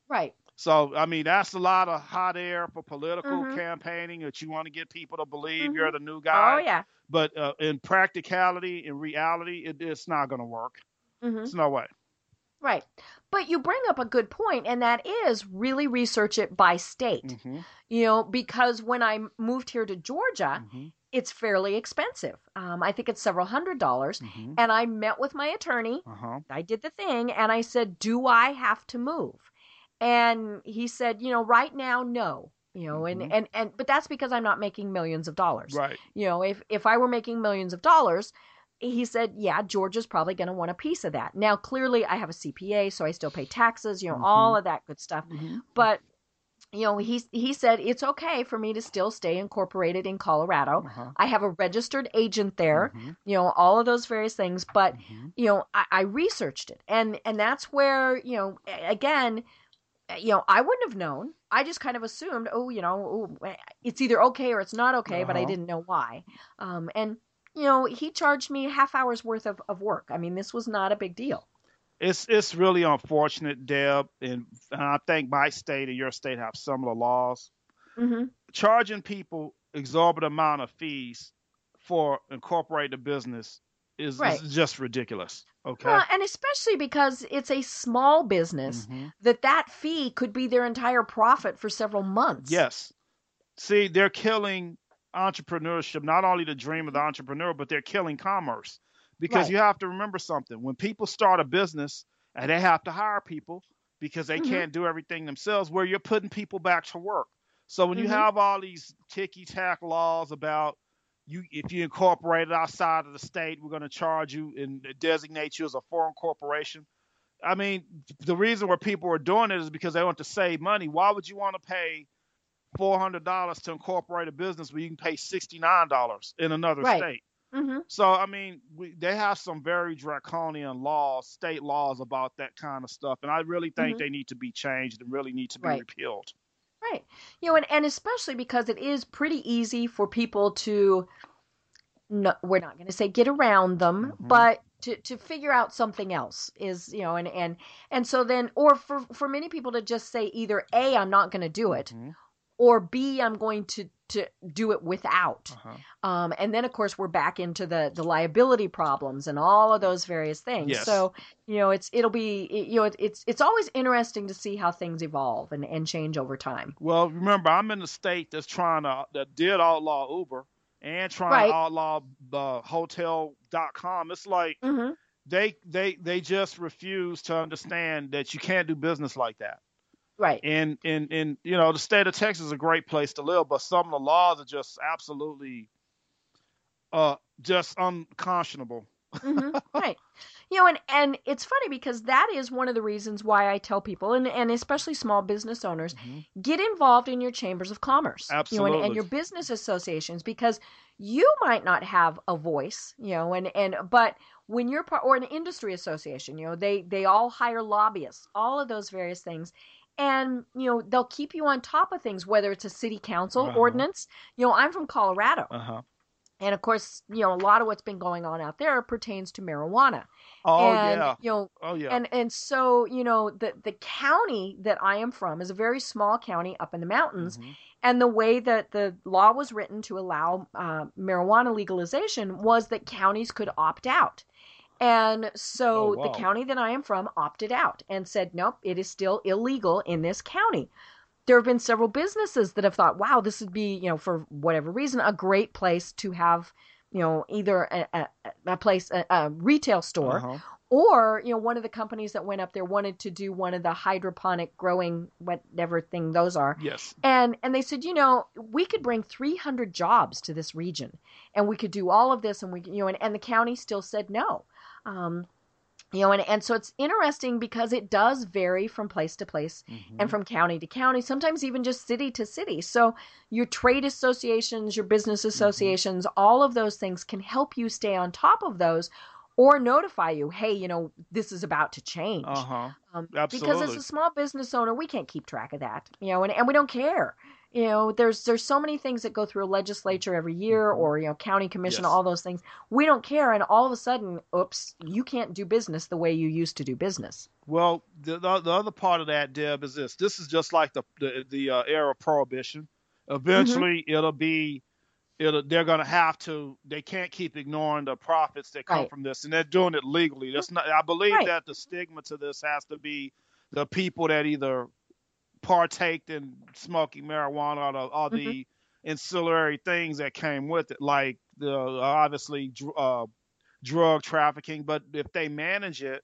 Right. So, I mean, that's a lot of hot air for political mm-hmm. campaigning, that you want to get people to believe mm-hmm. you're the new guy. Oh, yeah. But in practicality, in reality, it's not going to work. Mm-hmm. There's no way. Right. But you bring up a good point, and that is really research it by state. Mm-hmm. You know, because when I moved here to Georgia, mm-hmm. it's fairly expensive. I think it's several $100s. Mm-hmm. And I met with my attorney. Uh-huh. I did the thing, and I said, do I have to move? And he said, you know, right now, no, you know, mm-hmm. But that's because I'm not making millions of dollars. Right. You know, if I were making millions of dollars, he said, yeah, Georgia's probably going to want a piece of that. Now, clearly I have a CPA, so I still pay taxes, you know, mm-hmm. all of that good stuff. Mm-hmm. But, you know, he said, it's okay for me to still stay incorporated in Colorado. Uh-huh. I have a registered agent there, mm-hmm. you know, all of those various things. But, mm-hmm. you know, I researched it. And that's where, you know, again, you know, I wouldn't have known. I just kind of assumed, it's either okay or it's not okay, uh-huh. but I didn't know why. And, you know, he charged me a half hour's worth of work. I mean, this was not a big deal. It's really unfortunate, Deb, and I think my state and your state have similar laws. Mm-hmm. Charging people exorbitant amount of fees for incorporating a business is just ridiculous. Okay. Well, and especially because it's a small business, mm-hmm. that fee could be their entire profit for several months. Yes. See, they're killing entrepreneurship, not only the dream of the entrepreneur, but they're killing commerce. Because you have to remember something. When people start a business and they have to hire people because they mm-hmm. can't do everything themselves, where you're putting people back to work. So when you have all these ticky-tack laws about if you incorporate it outside of the state, we're going to charge you and designate you as a foreign corporation. I mean, the reason why people are doing it is because they want to save money. Why would you want to pay $400 to incorporate a business where you can pay $69 in another state? So, I mean, they have some very draconian laws, state laws about that kind of stuff. And I really think they need to be changed and really need to be repealed. Right. You know, and especially because it is pretty easy for people to, no, we're not going to say get around them, but to figure out something else is, you know, and so then, or for many people to just say either A, I'm not going to do it, or B, I'm going to do it without. And then, of course, we're back into the liability problems and all of those various things. So, you know, it's always interesting to see how things evolve and change over time. Well, remember, I'm in the state that's that did outlaw Uber and trying to outlaw hotel.com. It's like they just refuse to understand that you can't do business like that. Right. And you know, the state of Texas is a great place to live, but some of the laws are just absolutely just unconscionable. Right. You know, and it's funny because that is one of the reasons why I tell people, and especially small business owners, get involved in your chambers of commerce. Absolutely. You know, and your business associations, because you might not have a voice, you know, but when you're part, or an industry association, you know, they all hire lobbyists, all of those various things. And, you know, they'll keep you on top of things, whether it's a city council ordinance. You know, I'm from Colorado. And, of course, you know, a lot of what's been going on out there pertains to marijuana. You know, and so, you know, the county that I am from is a very small county up in the mountains. And the way that the law was written to allow marijuana legalization was that counties could opt out. And so the county that I am from opted out and said, nope, it is still illegal in this county. There have been several businesses that have thought, wow, this would be, you know, for whatever reason, a great place to have, you know, either a retail store or, you know, one of the companies that went up there wanted to do one of the hydroponic growing, whatever thing those are. And they said, you know, we could bring 300 jobs to this region and we could do all of this. And we, you know, and the county still said no. You know, and so it's interesting because it does vary from place to place and from county to county, sometimes even just city to city. So your trade associations, your business associations, all of those things can help you stay on top of those or notify you, hey, you know, this is about to change. Because as a small business owner, we can't keep track of that, you know, and we don't care. You know, there's so many things that go through a legislature every year or, you know, county commission, all those things. We don't care. And all of a sudden, oops, you can't do business the way you used to do business. Well, the other part of that, Deb, is this. This is just like the era of prohibition. Eventually, they're going to have to, they can't keep ignoring the profits that come from this. And they're doing it legally. That's not, I believe that the stigma to this has to be the people that either partaked in smoking marijuana or the ancillary things that came with it, like the obviously drug trafficking. But if they manage it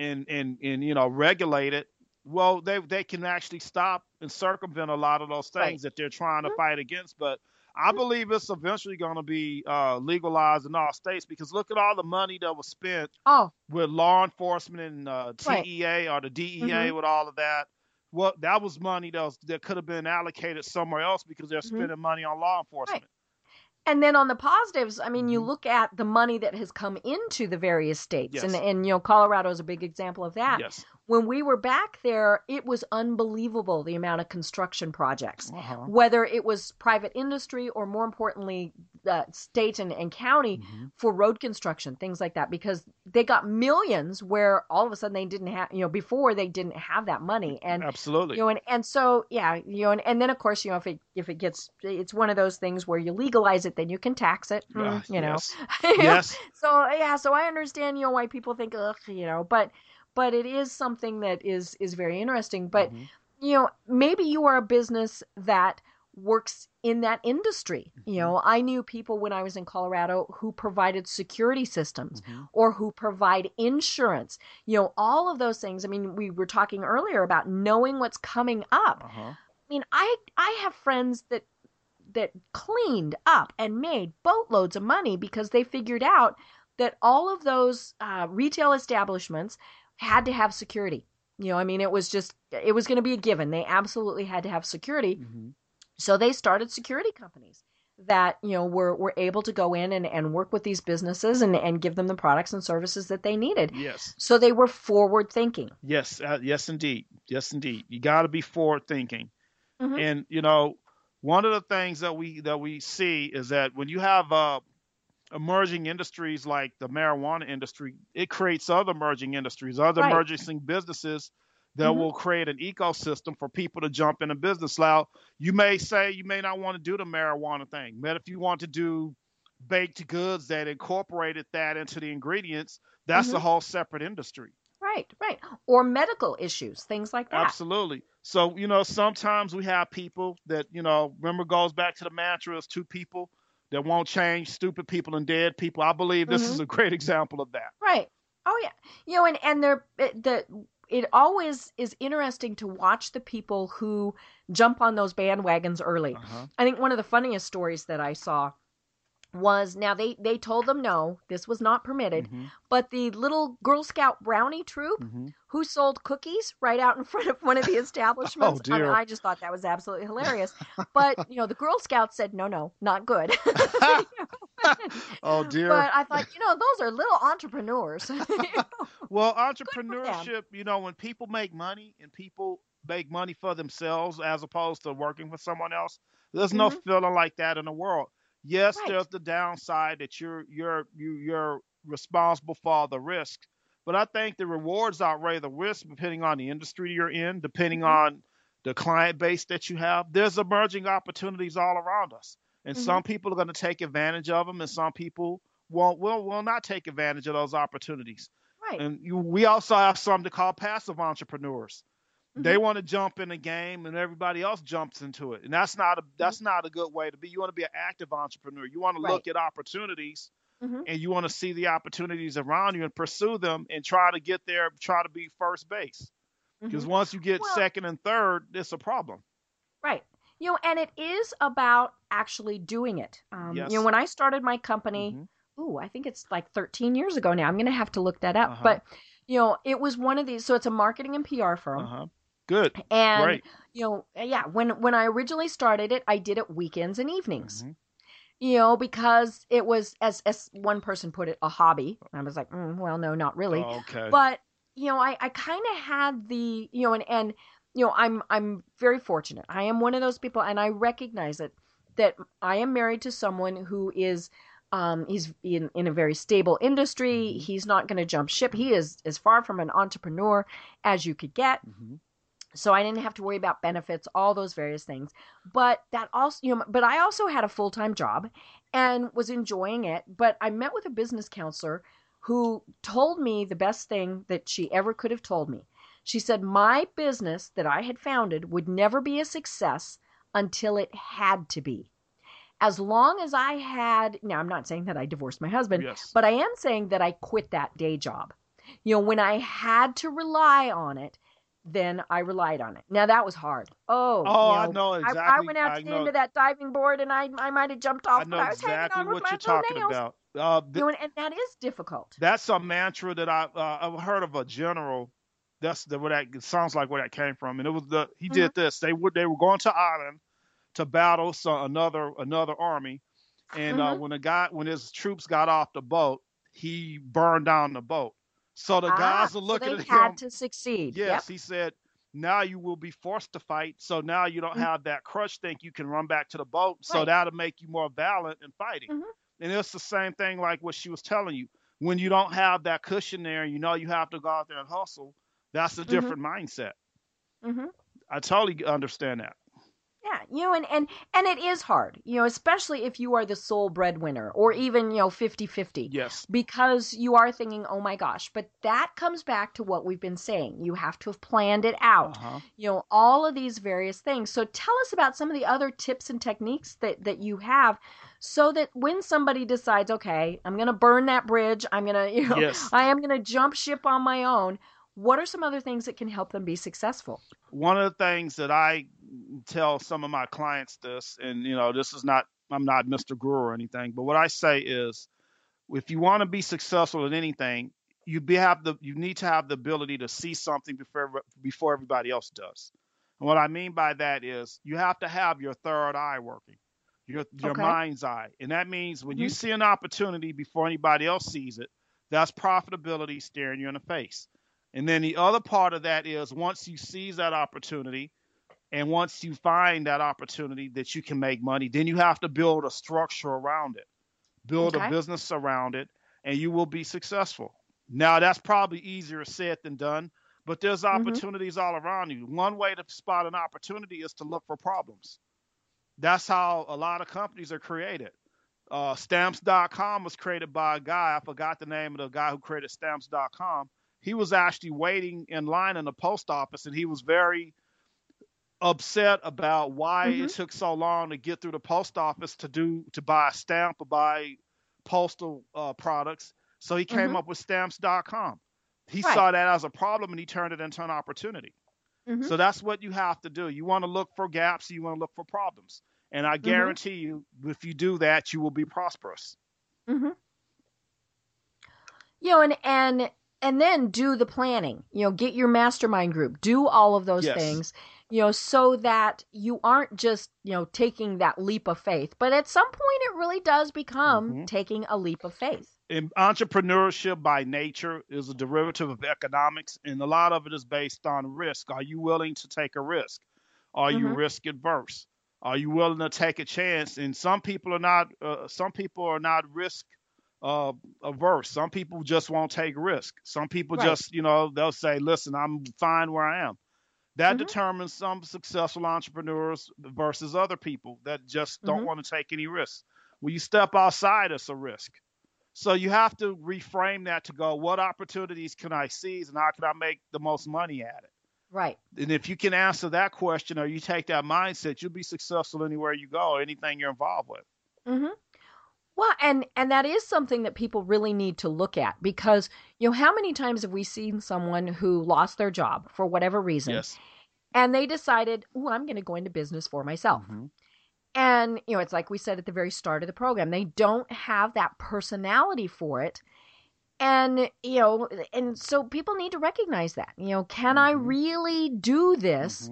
and you know regulate it, well, they can actually stop and circumvent a lot of those things that they're trying to fight against. But I believe it's eventually going to be legalized in all states because look at all the money that was spent with law enforcement and TEA or the DEA with all of that. Well, that was money that could have been allocated somewhere else because they're spending money on law enforcement. And then on the positives, I mean, you look at the money that has come into the various states. And you know, Colorado is a big example of that. When we were back there, it was unbelievable the amount of construction projects, whether it was private industry or more importantly, state and county for road construction, things like that, because they got millions where all of a sudden they didn't have, you know, before they didn't have that money. And you know, and so, yeah, you know, and then of course, you know, if it gets, it's one of those things where you legalize it, then you can tax it, you know? So yeah, so I understand, you know, why people think, ugh, you know, but it is something that is very interesting, but you know, maybe you are a business that works in that industry. You know, I knew people when I was in Colorado who provided security systems or who provide insurance, you know, all of those things. I mean, we were talking earlier about knowing what's coming up. mean, I have friends that cleaned up and made boatloads of money because they figured out that all of those retail establishments had to have security. You know, I mean, it was going to be a given. They absolutely had to have security. Mm-hmm. So they started security companies that, you know, were able to go in and work with these businesses and give them the products and services that they needed. Yes. So they were forward thinking. Yes. Yes, indeed. Yes, indeed. You got to be forward thinking. Mm-hmm. And, you know, one of the things that we see is that when you have emerging industries like the marijuana industry, it creates other emerging industries, other right. emerging businesses that mm-hmm. will create an ecosystem for people to jump into business. Now, you may say you may not want to do the marijuana thing, but if you want to do baked goods that incorporated that into the ingredients, that's mm-hmm. a whole separate industry. Right, right. Or medical issues, things like that. Absolutely. So, you know, sometimes we have people that, you know, remember, goes back to the mantra is two people that won't change, stupid people and dead people. I believe this mm-hmm. is a great example of that. Right. Oh, yeah. You know, and it always is interesting to watch the people who jump on those bandwagons early. Uh-huh. I think one of the funniest stories that I saw was, now they told them no, this was not permitted, mm-hmm. but the little Girl Scout brownie troop mm-hmm. who sold cookies right out in front of one of the establishments. Oh, dear. I mean, I just thought that was absolutely hilarious. But, you know, the Girl Scouts said, no, not good. Oh, dear. But I thought, you know, those are little entrepreneurs. Well, entrepreneurship, you know, when people make money and people make money for themselves as opposed to working for someone else, there's mm-hmm. no feeling like that in the world. Yes, right. There's the downside that you're responsible for the risk, but I think the rewards outweigh the risk depending on the industry you're in, depending mm-hmm. on the client base that you have. There's emerging opportunities all around us, and mm-hmm. some people are going to take advantage of them, and some people will not take advantage of those opportunities. Right. And we also have some to call passive entrepreneurs. Mm-hmm. They want to jump in a game and everybody else jumps into it. And that's mm-hmm. not a good way to be. You want to be an active entrepreneur. You want to right. look at opportunities mm-hmm. and you want to see the opportunities around you and pursue them and try to get there, try to be first base. Because mm-hmm. once you get second and third, it's a problem. Right. You know, and it is about actually doing it. Yes. You know, when I started my company, mm-hmm. I think it's like 13 years ago now. I'm going to have to look that up. Uh-huh. But, you know, it was one of these. So it's a marketing and PR firm. Uh-huh. Good. And, right. you know, yeah, when I originally started it, I did it weekends and evenings, mm-hmm. you know, because it was, as one person put it, a hobby. I was like, well, no, not really. Oh, okay. But, you know, I kind of had the, you know, and, you know, I'm very fortunate. I am one of those people, and I recognize it, that I am married to someone who is, he's in a very stable industry. He's not going to jump ship. He is as far from an entrepreneur as you could get. Mm-hmm. So I didn't have to worry about benefits, all those various things. But that also, you know, but I also had a full-time job and was enjoying it. But I met with a business counselor who told me the best thing that she ever could have told me. She said, my business that I had founded would never be a success until it had to be. As long as I had, now I'm not saying that I divorced my husband, yes. but I am saying that I quit that day job. You know, when I had to rely on it, then I relied on it. Now that was hard. Oh, you know, I know exactly. I went out to the end of that diving board and I might have jumped off. I know but exactly I was hanging on what with you're my talking about. And that is difficult. That's a mantra that I've heard of a general. That's it sounds like where that came from. And it was he mm-hmm. did this. They were going to Ireland to battle another army, and mm-hmm. When his troops got off the boat, he burned down the boat. So the guys are looking at him. They had to succeed. Yes, yep. He said, now you will be forced to fight. So now you don't mm-hmm. have that crutch thing. You can run back to the boat. Right. So that'll make you more valiant in fighting. Mm-hmm. And it's the same thing like what she was telling you. When you don't have that cushion there, you know you have to go out there and hustle. That's a different mm-hmm. mindset. Mm-hmm. I totally understand that. Yeah, you know, and it is hard, you know, especially if you are the sole breadwinner or even, you know, 50-50. Yes. Because you are thinking, oh, my gosh. But that comes back to what we've been saying. You have to have planned it out, uh-huh. you know, all of these various things. So tell us about some of the other tips and techniques that you have so that when somebody decides, okay, I'm going to burn that bridge. I'm going to, you know, yes. I am going to jump ship on my own. What are some other things that can help them be successful? One of the things that I tell some of my clients this, and this is not, I'm not Mr. Guru or anything, but what I say is, if you want to be successful at anything, you need to have the ability to see something before everybody else does. And what I mean by that is you have to have your third eye working, your mind's eye. And that means when you see an opportunity before anybody else sees it, that's profitability staring you in the face. And then the other part of that is once you seize that opportunity and once you find that opportunity that you can make money, then you have to build a structure around it, build a business around it, and you will be successful. Now, that's probably easier said than done, but there's opportunities all around you. One way to spot an opportunity is to look for problems. That's how a lot of companies are created. Stamps.com was created by a guy. I forgot the name of the guy who created Stamps.com. He was actually waiting in line in the post office, and he was very upset about why it took so long to get through the post office to buy a stamp or buy postal products. So he came up with Stamps.com. He saw that as a problem, and he turned it into an opportunity. So that's what you have to do. You want to look for gaps. You want to look for problems. And I guarantee you, if you do that, you will be prosperous. You know, and then do the planning, get your mastermind group, do all of those things, so that you aren't just, taking that leap of faith. But at some point, it really does become taking a leap of faith. And entrepreneurship by nature is a derivative of economics. And a lot of it is based on risk. Are you willing to take a risk? Are you risk adverse? Are you willing to take a chance? And some people are not, risk averse. Some people just won't take risk. Some people just, they'll say, listen, I'm fine where I am. That determines some successful entrepreneurs versus other people that just don't want to take any risks. When you step outside, it's a risk. So you have to reframe that to go, what opportunities can I seize and how can I make the most money at it? Right. And if you can answer that question or you take that mindset, you'll be successful anywhere you go, anything you're involved with. Well, and that is something that people really need to look at because, how many times have we seen someone who lost their job for whatever reason and they decided, oh, I'm going to go into business for myself. And, it's like we said at the very start of the program, they don't have that personality for it. And, and so people need to recognize that, can I really do this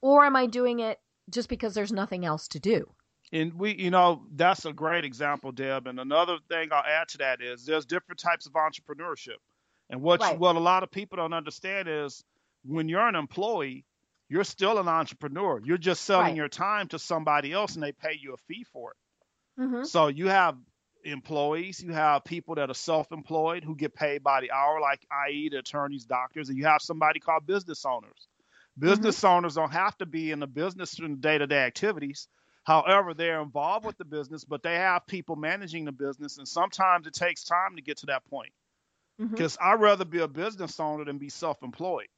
or am I doing it just because there's nothing else to do? And we, that's a great example, Deb. And another thing I'll add to that is there's different types of entrepreneurship. And what a lot of people don't understand is when you're an employee, you're still an entrepreneur. You're just selling your time to somebody else and they pay you a fee for it. So you have employees, you have people that are self-employed who get paid by the hour, like i.e. the attorneys, doctors, and you have somebody called business owners. Business owners don't have to be in the business in day-to-day activities. However, they're involved with the business, but they have people managing the business. And sometimes it takes time to get to that point because I'd rather be a business owner than be self-employed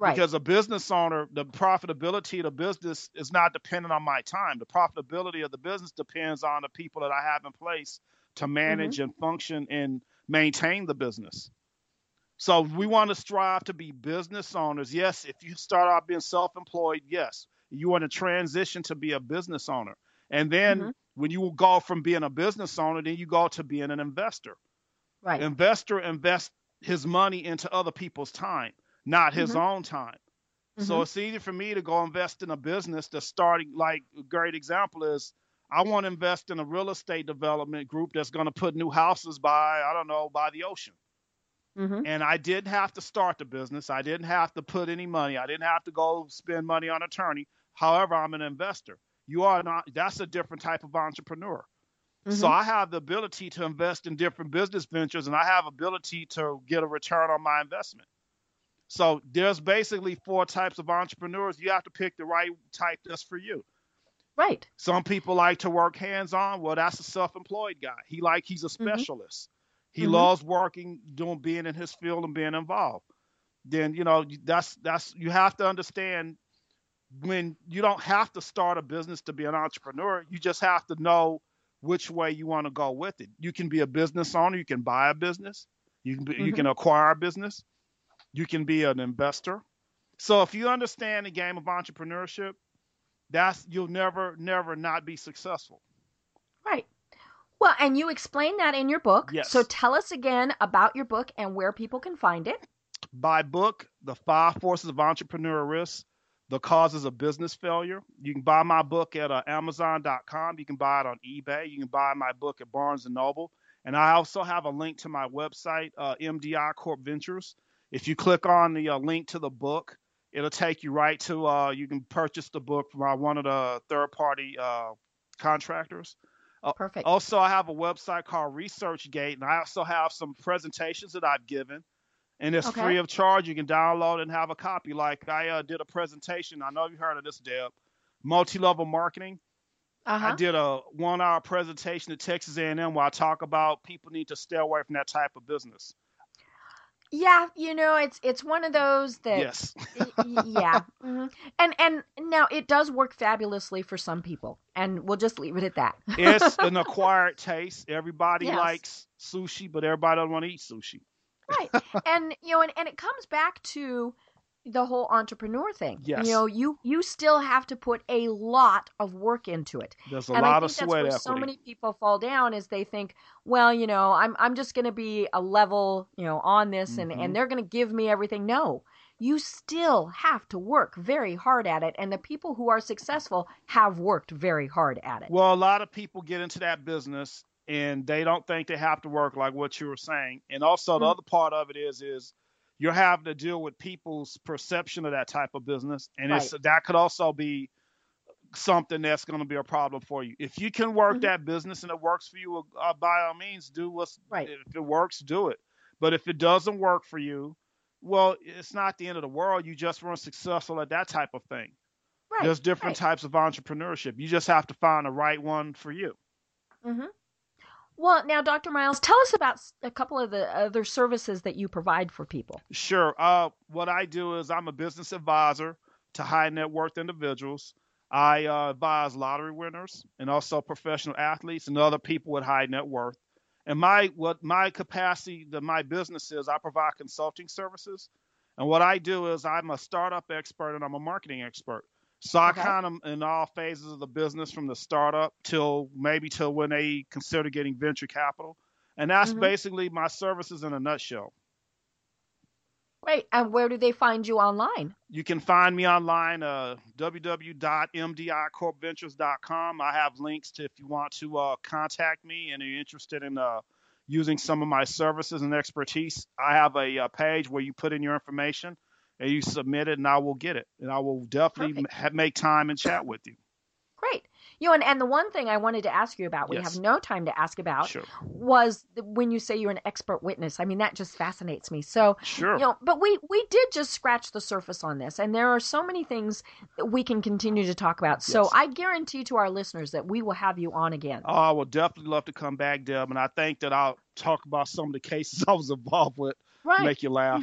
because a business owner, the profitability of the business is not dependent on my time. The profitability of the business depends on the people that I have in place to manage and function and maintain the business. So we want to strive to be business owners. Yes, if you start out being self-employed, yes. You want to transition to be a business owner. And then when you will go from being a business owner, then you go to being an investor. Right. Investor invests his money into other people's time, not his own time. So it's easy for me to go invest in a business that's starting, like a great example is I want to invest in a real estate development group that's going to put new houses by the ocean. And I didn't have to start the business. I didn't have to put any money. I didn't have to go spend money on an attorney. However, I'm an investor. You are not. That's a different type of entrepreneur. So I have the ability to invest in different business ventures, and I have ability to get a return on my investment. So there's basically four types of entrepreneurs. You have to pick the right type that's for you. Right. Some people like to work hands-on. Well, that's a self-employed guy. He's a specialist. He loves working, being in his field and being involved. Then, that's you have to understand when you don't have to start a business to be an entrepreneur. You just have to know which way you want to go with it. You can be a business owner. You can buy a business. You can acquire a business. You can be an investor. So if you understand the game of entrepreneurship, you'll never not be successful. Right. Well, and you explain that in your book. Yes. So tell us again about your book and where people can find it. My book, The 5 Forces of Entrepreneurial Risk, The Causes of Business Failure. You can buy my book at Amazon.com. You can buy it on eBay. You can buy my book at Barnes & Noble. And I also have a link to my website, MDI Corp Ventures. If you click on the link to the book, it'll take you right to, you can purchase the book from one of the third-party contractors. Perfect. Also, I have a website called ResearchGate, and I also have some presentations that I've given. And it's free of charge. You can download and have a copy. Like I did a presentation. I know you heard of this, Deb. Multi-level marketing. I did a 1-hour presentation at Texas A&M where I talk about people need to stay away from that type of business. Yeah, you know, it's one of those that. Yes. And now it does work fabulously for some people, and we'll just leave it at that. It's an acquired taste. Everybody likes sushi, but everybody doesn't want to eat sushi. Right. And, you know, and it comes back to the whole entrepreneur thing. Yes. You know, you still have to put a lot of work into it. There's a lot of sweat equity. And I think that's where so many people fall down is they think, well, you know, I'm just going to be a level, you know, on this and they're going to give me everything. No, you still have to work very hard at it. And the people who are successful have worked very hard at it. Well, a lot of people get into that business and they don't think they have to work like what you were saying. And also the other part of it is you're having to deal with people's perception of that type of business. And that could also be something that's going to be a problem for you. If you can work that business and it works for you, by all means, do what's right. If it works, do it. But if it doesn't work for you, well, it's not the end of the world. You just weren't successful at that type of thing. Right. There's different types of entrepreneurship. You just have to find the right one for you. Mm-hmm. Well, now, Dr. Miles, tell us about a couple of the other services that you provide for people. Sure. What I do is I'm a business advisor to high net worth individuals. I advise lottery winners and also professional athletes and other people with high net worth. And my capacity that my business is, I provide consulting services. And what I do is I'm a startup expert and I'm a marketing expert. So I kind of in all phases of the business from the startup till when they consider getting venture capital. And that's basically my services in a nutshell. Wait, and where do they find you online? You can find me online, www.mdicorpventures.com. I have links to if you want to contact me and you're interested in using some of my services and expertise. I have a page where you put in your information. And you submit it, and I will get it. And I will definitely make time and chat with you. Great. You know, and the one thing I wanted to ask you about, we have no time to ask about, was when you say you're an expert witness. I mean, that just fascinates me. So, you know, but we did just scratch the surface on this, and there are so many things that we can continue to talk about. So I guarantee to our listeners that we will have you on again. Oh, I will definitely love to come back, Deb, and I think that I'll talk about some of the cases I was involved with. Right. Make you laugh.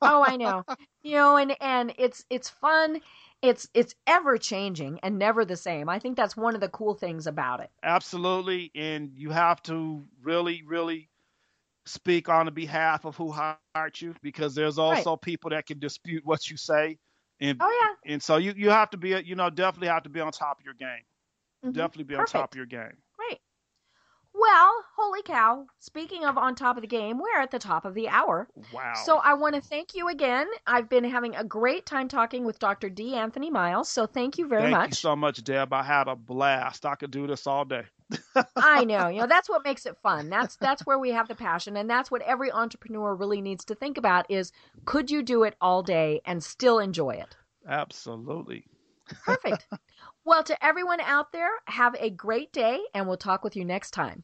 Oh, I know. You know, and it's fun. It's ever changing and never the same. I think that's one of the cool things about it. Absolutely. And you have to really, really speak on the behalf of who hired you, because there's also people that can dispute what you say. And, and so you have to be, you know, definitely have to be on top of your game. Definitely be on top of your game. Well, holy cow, speaking of on top of the game, we're at the top of the hour. Wow. So I want to thank you again. I've been having a great time talking with Dr. D. Anthony Miles, so thank you very much. Thank you so much, Deb. I had a blast. I could do this all day. I know. You know, that's what makes it fun. That's where we have the passion, and that's what every entrepreneur really needs to think about is, could you do it all day and still enjoy it? Absolutely. Perfect. Well, to everyone out there, have a great day, and we'll talk with you next time.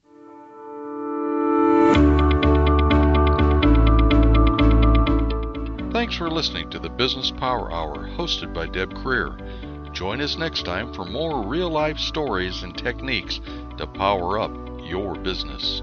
Thanks for listening to the Business Power Hour, hosted by Deb Creer. Join us next time for more real-life stories and techniques to power up your business.